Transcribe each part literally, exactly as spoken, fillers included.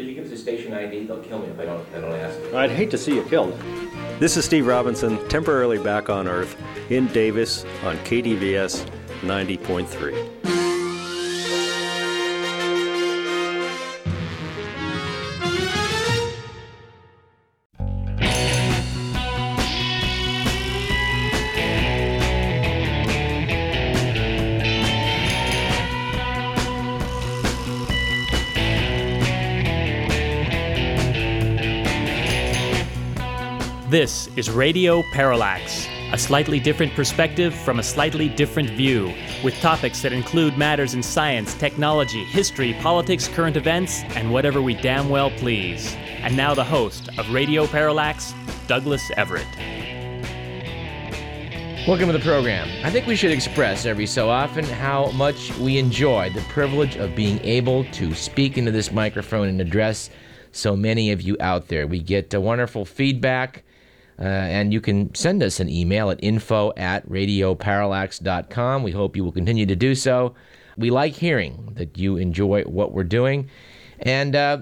If you give us a station I D, they'll kill me if I don't, I don't ask. I'd hate to see you killed. This is Steve Robinson, temporarily back on Earth, in Davis on K D V S ninety point three. This is Radio Parallax, a slightly different perspective from a slightly different view, with topics that include matters in science, technology, history, politics, current events, and whatever we damn well please. And now the host of Radio Parallax, Douglas Everett. Welcome to the program. I think we should express every so often how much we enjoy the privilege of being able to speak into this microphone and address so many of you out there. We get uh, wonderful feedback. Uh, and you can send us an email at info at radio parallax dot com. We hope you will continue to do so. We like hearing that you enjoy what we're doing. And uh,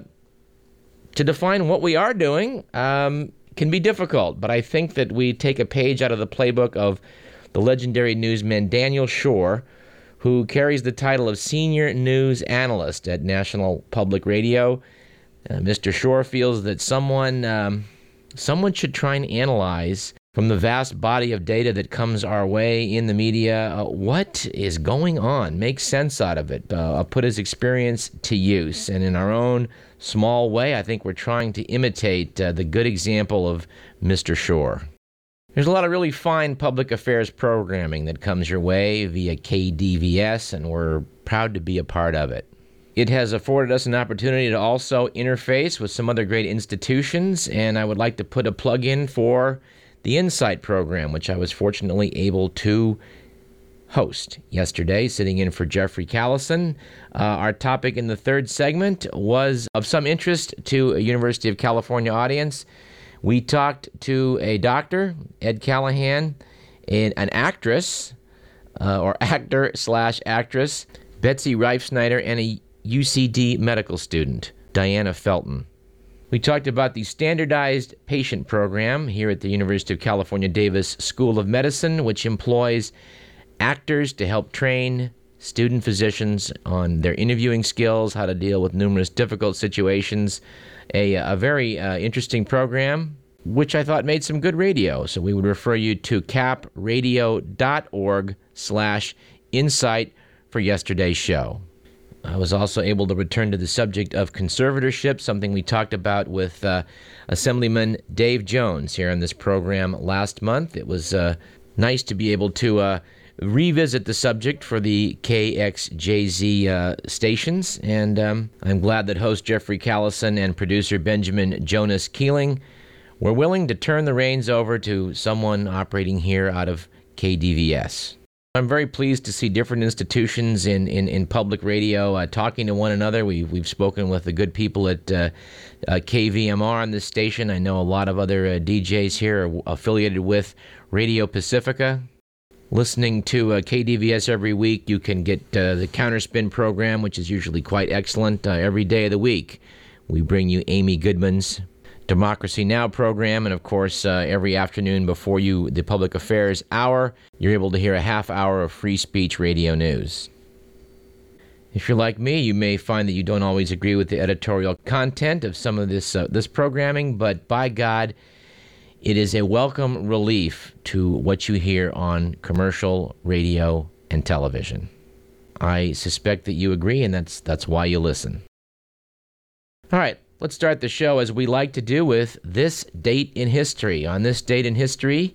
to define what we are doing um, can be difficult, but I think that we take a page out of the playbook of the legendary newsman Daniel Shore, who carries the title of Senior News Analyst at National Public Radio. Uh, Mister Shore feels that someone... Um, Someone should try and analyze from the vast body of data that comes our way in the media uh, what is going on, make sense out of it, uh, put his experience to use. And in our own small way, I think we're trying to imitate uh, the good example of Mister Shore. There's a lot of really fine public affairs programming that comes your way via K D V S, and we're proud to be a part of it. It has afforded us an opportunity to also interface with some other great institutions, and I would like to put a plug in for the Insight program, which I was fortunately able to host yesterday, sitting in for Jeffrey Callison. Uh, our topic in the third segment was of some interest to a University of California audience. We talked to a doctor, Ed Callahan, and an actress, uh, or actor slash actress, Betsy Reifsnyder, and a U C D medical student, Diana Felton. We talked about the standardized patient program here at the University of California Davis School of Medicine, which employs actors to help train student physicians on their interviewing skills, how to deal with numerous difficult situations. A, a very uh, interesting program, which I thought made some good radio. So we would refer you to capradio.org slash insight for yesterday's show. I was also able to return to the subject of conservatorship, something we talked about with uh, Assemblyman Dave Jones here on this program last month. It was uh, nice to be able to uh, revisit the subject for the K X J Z uh, stations, and um, I'm glad that host Jeffrey Callison and producer Benjamin Jonas Keeling were willing to turn the reins over to someone operating here out of K D V S. I'm very pleased to see different institutions in, in, in public radio uh, talking to one another. We, we've spoken with the good people at uh, uh, K V M R on this station. I know a lot of other uh, D Js here are affiliated with Radio Pacifica. Listening to uh, K D V S every week, you can get uh, the Counterspin program, which is usually quite excellent, uh, every day of the week. We bring you Amy Goodman's Democracy Now! Program, and of course, uh, every afternoon before you, the Public Affairs Hour, you're able to hear a half hour of free speech radio news. If you're like me, you may find that you don't always agree with the editorial content of some of this uh, this programming, but by God, it is a welcome relief to what you hear on commercial radio and television. I suspect that you agree, and that's that's why you listen. All right. Let's start the show as we like to do with this date in history. On this date in history,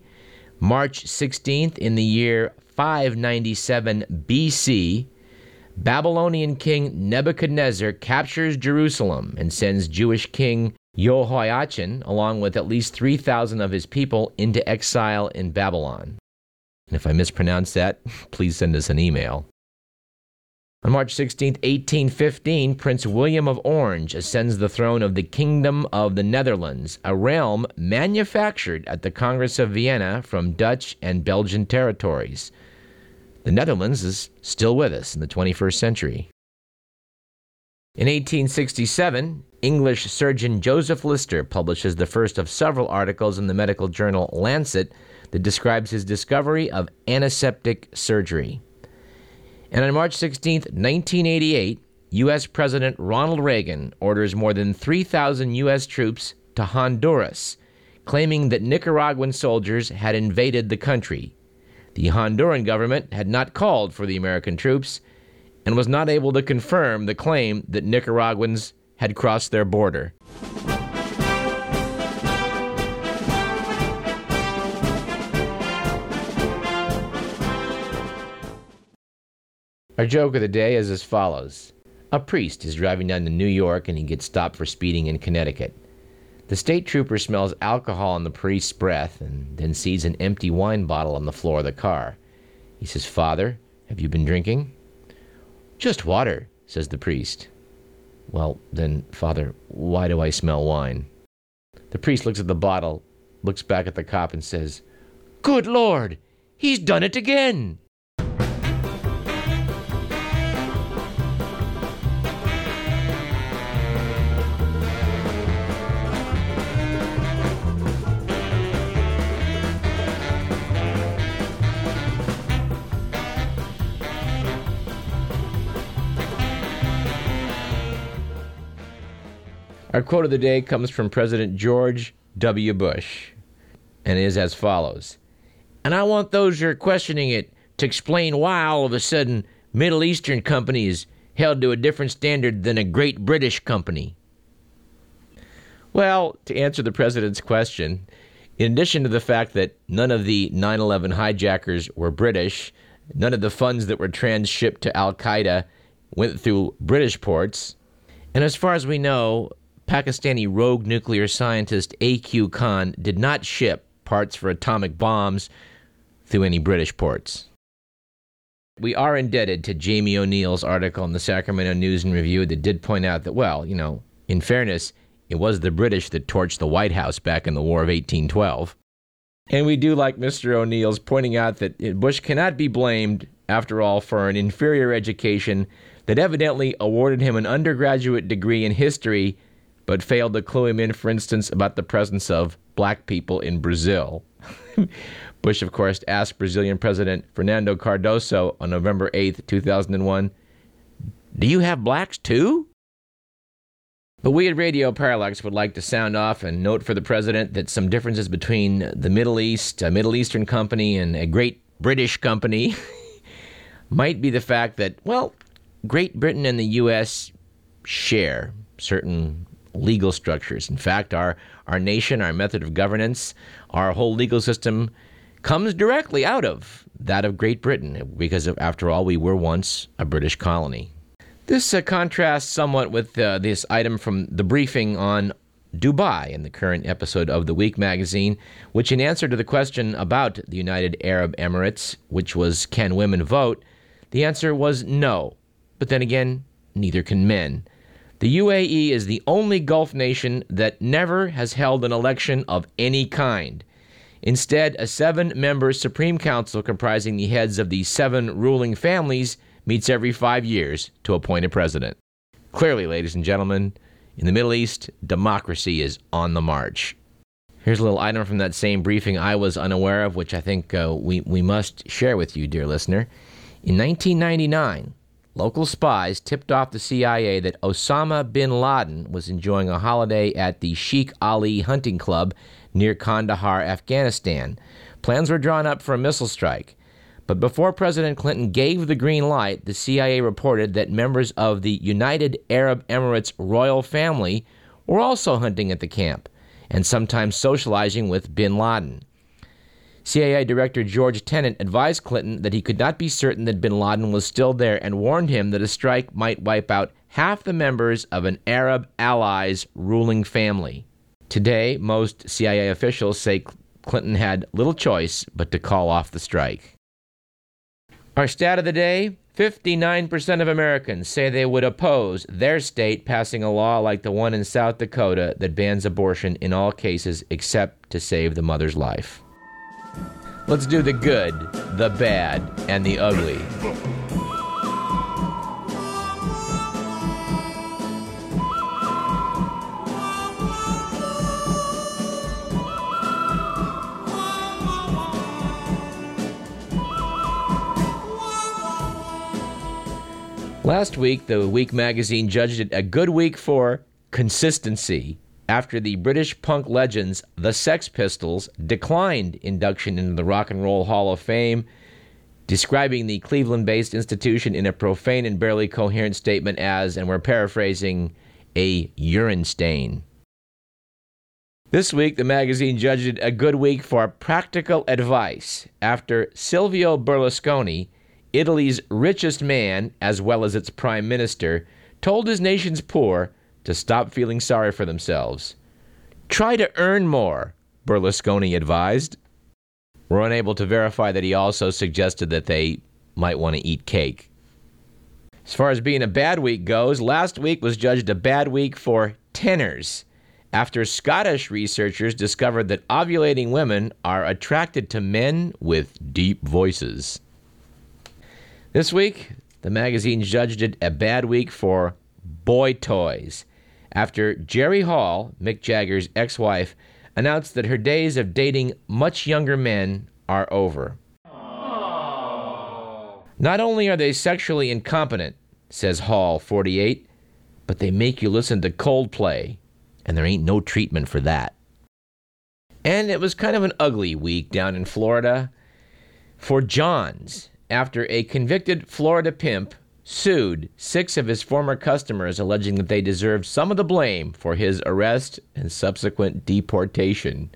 March sixteenth, in the year five ninety-seven B C, Babylonian king Nebuchadnezzar captures Jerusalem and sends Jewish king Jehoiachin, along with at least three thousand of his people, into exile in Babylon. And if I mispronounce that, please send us an email. On March sixteenth, eighteen fifteen, Prince William of Orange ascends the throne of the Kingdom of the Netherlands, a realm manufactured at the Congress of Vienna from Dutch and Belgian territories. The Netherlands is still with us in the twenty-first century. In eighteen sixty-seven, English surgeon Joseph Lister publishes the first of several articles in the medical journal Lancet that describes his discovery of antiseptic surgery. And on March sixteenth, nineteen eighty-eight, U S. President Ronald Reagan orders more than three thousand U S troops to Honduras, claiming that Nicaraguan soldiers had invaded the country. The Honduran government had not called for the American troops and was not able to confirm the claim that Nicaraguans had crossed their border. Our joke of the day is as follows. A priest is driving down to New York and he gets stopped for speeding in Connecticut. The state trooper smells alcohol in the priest's breath and then sees an empty wine bottle on the floor of the car. He says, "Father, have you been drinking?" "Just water," says the priest. "Well, then, Father, why do I smell wine?" The priest looks at the bottle, looks back at the cop, and says, "Good Lord, he's done it again!" Our quote of the day comes from President George W. Bush and is as follows. "And I want those who are questioning it to explain why all of a sudden Middle Eastern company is held to a different standard than a great British company." Well, to answer the president's question, in addition to the fact that none of the nine eleven hijackers were British, none of the funds that were transshipped to Al-Qaeda went through British ports, and as far as we know, Pakistani rogue nuclear scientist A Q. Khan did not ship parts for atomic bombs through any British ports. We are indebted to Jamie O'Neill's article in the Sacramento News and Review that did point out that, well, you know, in fairness, it was the British that torched the White House back in the War of eighteen twelve. And we do like Mister O'Neill's pointing out that Bush cannot be blamed, after all, for an inferior education that evidently awarded him an undergraduate degree in history but failed to clue him in, for instance, about the presence of black people in Brazil. Bush, of course, asked Brazilian President Fernando Cardoso on November eighth, two thousand one, "Do you have blacks too?" But we at Radio Parallax would like to sound off and note for the president that some differences between the Middle East, a Middle Eastern company, and a great British company might be the fact that, well, Great Britain and the U S share certain legal structures. In fact, our, our nation, our method of governance, our whole legal system comes directly out of that of Great Britain, because of, after all, we were once a British colony. This uh, contrasts somewhat with uh, this item from the briefing on Dubai in the current episode of The Week magazine, which in answer to the question about the United Arab Emirates, which was, can women vote? The answer was no. But then again, neither can men. The U A E is the only Gulf nation that never has held an election of any kind. Instead, a seven-member Supreme Council comprising the heads of the seven ruling families meets every five years to appoint a president. Clearly, ladies and gentlemen, in the Middle East, democracy is on the march. Here's a little item from that same briefing I was unaware of, which I think uh, we, we must share with you, dear listener. In nineteen ninety-nine... local spies tipped off the C I A that Osama bin Laden was enjoying a holiday at the Sheikh Ali Hunting Club near Kandahar, Afghanistan. Plans were drawn up for a missile strike. But before President Clinton gave the green light, the C I A reported that members of the United Arab Emirates royal family were also hunting at the camp and sometimes socializing with bin Laden. C I A Director George Tenet advised Clinton that he could not be certain that bin Laden was still there and warned him that a strike might wipe out half the members of an Arab ally's ruling family. Today, most C I A officials say Clinton had little choice but to call off the strike. Our stat of the day, fifty-nine percent of Americans say they would oppose their state passing a law like the one in South Dakota that bans abortion in all cases except to save the mother's life. Let's do the good, the bad, and the ugly. Last week, The Week magazine judged it a good week for consistency after the British punk legends The Sex Pistols declined induction into the Rock and Roll Hall of Fame, describing the Cleveland-based institution in a profane and barely coherent statement as, and we're paraphrasing, a urine stain. This week, the magazine judged it a good week for practical advice after Silvio Berlusconi, Italy's richest man as well as its prime minister, told his nation's poor to stop feeling sorry for themselves. Try to earn more, Berlusconi advised. We're unable to verify that he also suggested that they might want to eat cake. As far as being a bad week goes, last week was judged a bad week for tenors, after Scottish researchers discovered that ovulating women are attracted to men with deep voices. This week, the magazine judged it a bad week for boy toys, after Jerry Hall, Mick Jagger's ex-wife, announced that her days of dating much younger men are over. Aww. Not only are they sexually incompetent, says Hall, forty-eight, but they make you listen to Coldplay, and there ain't no treatment for that. And it was kind of an ugly week down in Florida for Johns, after a convicted Florida pimp sued six of his former customers, alleging that they deserved some of the blame for his arrest and subsequent deportation.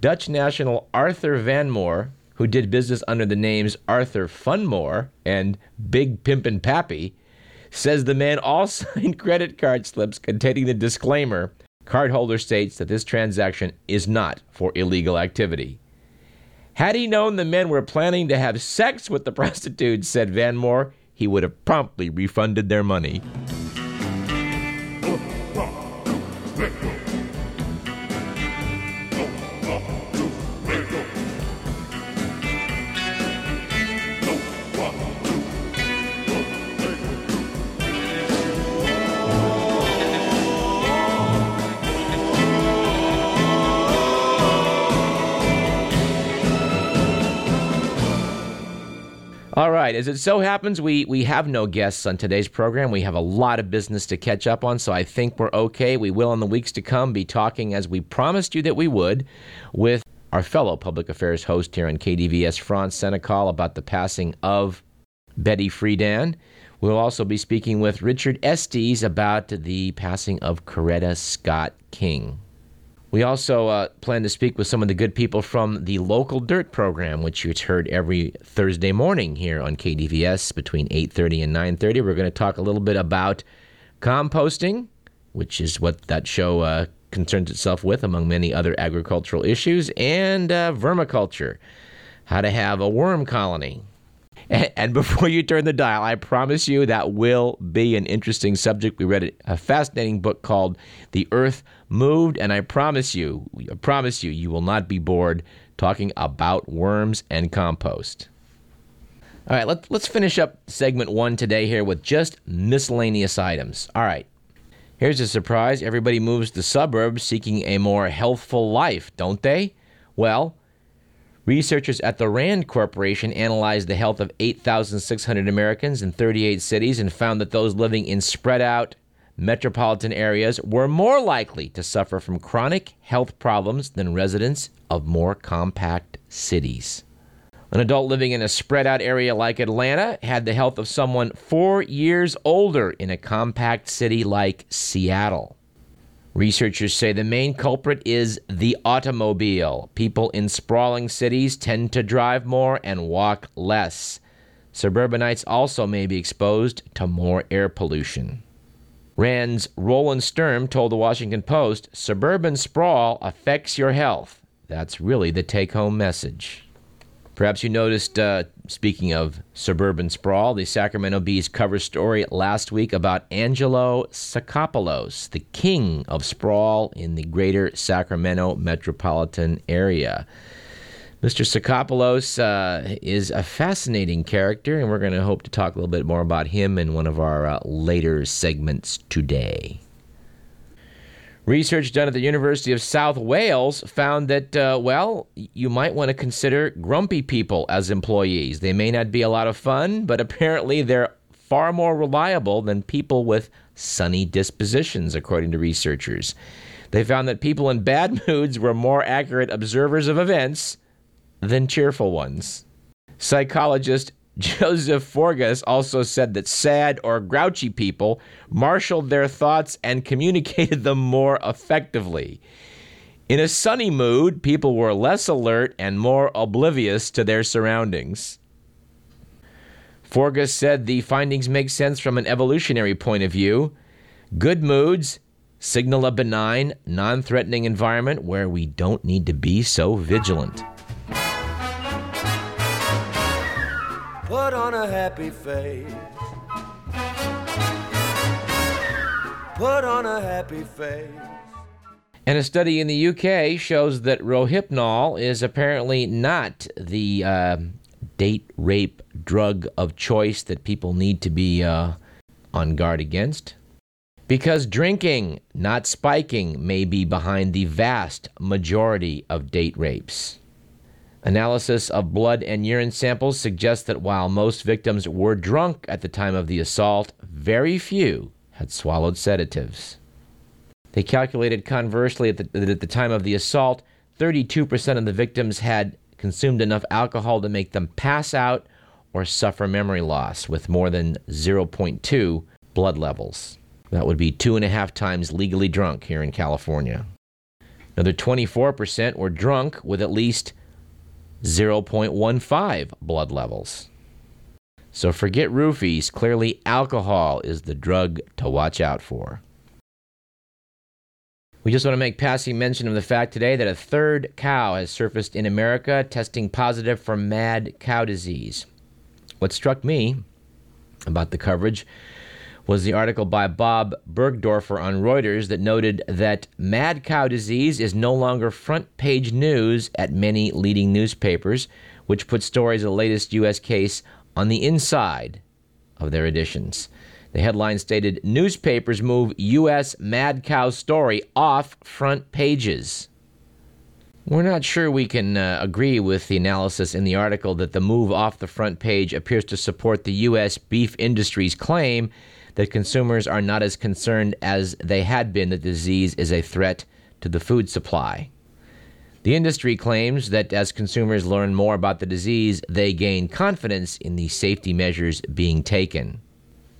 Dutch national Arthur Van Moor, who did business under the names Arthur Funmore and Big Pimpin' Pappy, says the man all signed credit card slips containing the disclaimer, cardholder states that this transaction is not for illegal activity. Had he known the men were planning to have sex with the prostitutes, said Van Moor, he would have promptly refunded their money. All right, as it so happens, we, we have no guests on today's program. We have a lot of business to catch up on, so I think we're okay. We will, in the weeks to come, be talking, as we promised you that we would, with our fellow public affairs host here on K D V S, France Senecal, about the passing of Betty Friedan. We'll also be speaking with Richard Estes about the passing of Coretta Scott King. We also uh, plan to speak with some of the good people from the Local Dirt program, which you heard every Thursday morning here on K D V S between eight thirty and nine thirty. We're going to talk a little bit about composting, which is what that show uh, concerns itself with, among many other agricultural issues, and uh, vermiculture, how to have a worm colony. And before you turn the dial, I promise you that will be an interesting subject. We read a fascinating book called The Earth Moved, and I promise you, I promise you, you will not be bored talking about worms and compost. All right, let's, let's finish up segment one today here with just miscellaneous items. All right, here's a surprise. Everybody moves to suburbs seeking a more healthful life, don't they? Well, researchers at the Rand Corporation analyzed the health of eight thousand six hundred Americans in thirty-eight cities and found that those living in spread-out metropolitan areas were more likely to suffer from chronic health problems than residents of more compact cities. An adult living in a spread-out area like Atlanta had the health of someone four years older in a compact city like Seattle. Researchers say the main culprit is the automobile. People in sprawling cities tend to drive more and walk less. Suburbanites also may be exposed to more air pollution. Rand's Roland Sturm told the Washington Post, "Suburban sprawl affects your health." That's really the take-home message. Perhaps you noticed, uh, speaking of suburban sprawl, the Sacramento Bee's cover story last week about Angelo Sakopoulos, the king of sprawl in the greater Sacramento metropolitan area. Mister Sakopoulos uh, is a fascinating character, and we're going to hope to talk a little bit more about him in one of our uh, later segments today. Research done at the University of South Wales found that, uh, well, you might want to consider grumpy people as employees. They may not be a lot of fun, but apparently they're far more reliable than people with sunny dispositions, according to researchers. They found that people in bad moods were more accurate observers of events than cheerful ones. Psychologist Joseph Forgas also said that sad or grouchy people marshaled their thoughts and communicated them more effectively. In a sunny mood, people were less alert and more oblivious to their surroundings. Forgas said the findings make sense from an evolutionary point of view. Good moods signal a benign, non-threatening environment where we don't need to be so vigilant. Put on a happy face. Put on a happy face. And a study in the U K shows that Rohypnol is apparently not the uh, date rape drug of choice that people need to be uh, on guard against. Because drinking, not spiking, may be behind the vast majority of date rapes. Analysis of blood and urine samples suggests that while most victims were drunk at the time of the assault, very few had swallowed sedatives. They calculated conversely that at, at the time of the assault, thirty-two percent of the victims had consumed enough alcohol to make them pass out or suffer memory loss with more than zero point two blood levels. That would be two and a half times legally drunk here in California. Another twenty-four percent were drunk with at least zero point one five blood levels. So forget roofies. Clearly, alcohol is the drug to watch out for. We just want to make passing mention of the fact today that a third cow has surfaced in America testing positive for mad cow disease. What struck me about the coverage was the article by Bob Bergdorfer on Reuters that noted that mad cow disease is no longer front-page news at many leading newspapers, which put stories of the latest U S case on the inside of their editions. The headline stated, "Newspapers move U S mad cow story off front pages." We're not sure we can uh, agree with the analysis in the article that the move off the front page appears to support the U S beef industry's claim that consumers are not as concerned as they had been that disease is a threat to the food supply. The industry claims that as consumers learn more about the disease, they gain confidence in the safety measures being taken.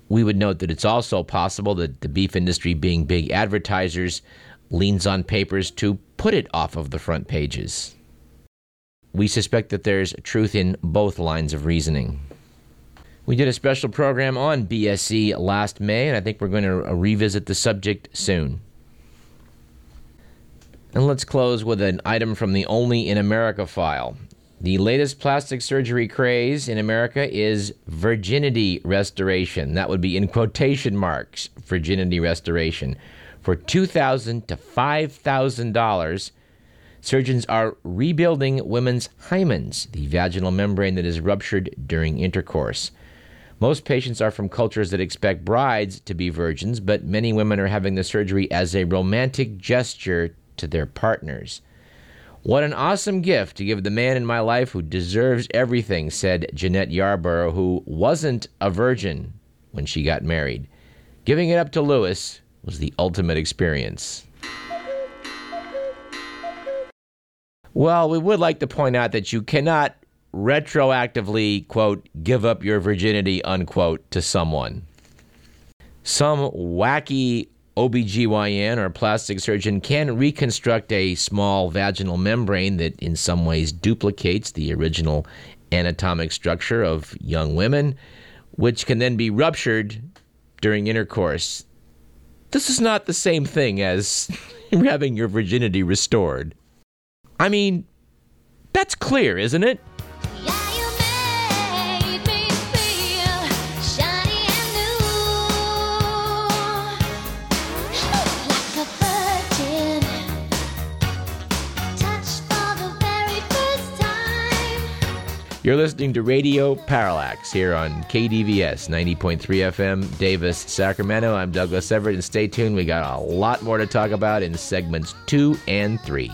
We would note that it's also possible that the beef industry, being big advertisers, leans on papers to put it off of the front pages. We suspect that there's truth in both lines of reasoning. We did a special program on B S E last May, and I think we're going to revisit the subject soon. And let's close with an item from the Only in America file. The latest plastic surgery craze in America is virginity restoration. That would be in quotation marks, virginity restoration. For two thousand dollars to five thousand dollars, surgeons are rebuilding women's hymens, the vaginal membrane that is ruptured during intercourse. Most patients are from cultures that expect brides to be virgins, but many women are having the surgery as a romantic gesture to their partners. "What an awesome gift to give the man in my life who deserves everything," said Jeanette Yarborough, who wasn't a virgin when she got married. Giving it up to Lewis was the ultimate experience. Well, we would like to point out that you cannot retroactively, quote, give up your virginity, unquote, to someone. Some wacky O B G Y N or plastic surgeon can reconstruct a small vaginal membrane that in some ways duplicates the original anatomic structure of young women, which can then be ruptured during intercourse. This is not the same thing as having your virginity restored. I mean, that's clear, isn't it? You're listening to Radio Parallax here on K D V S ninety point three F M, Davis, Sacramento. I'm Douglas Everett, and stay tuned. We got a lot more to talk about in segments two and three.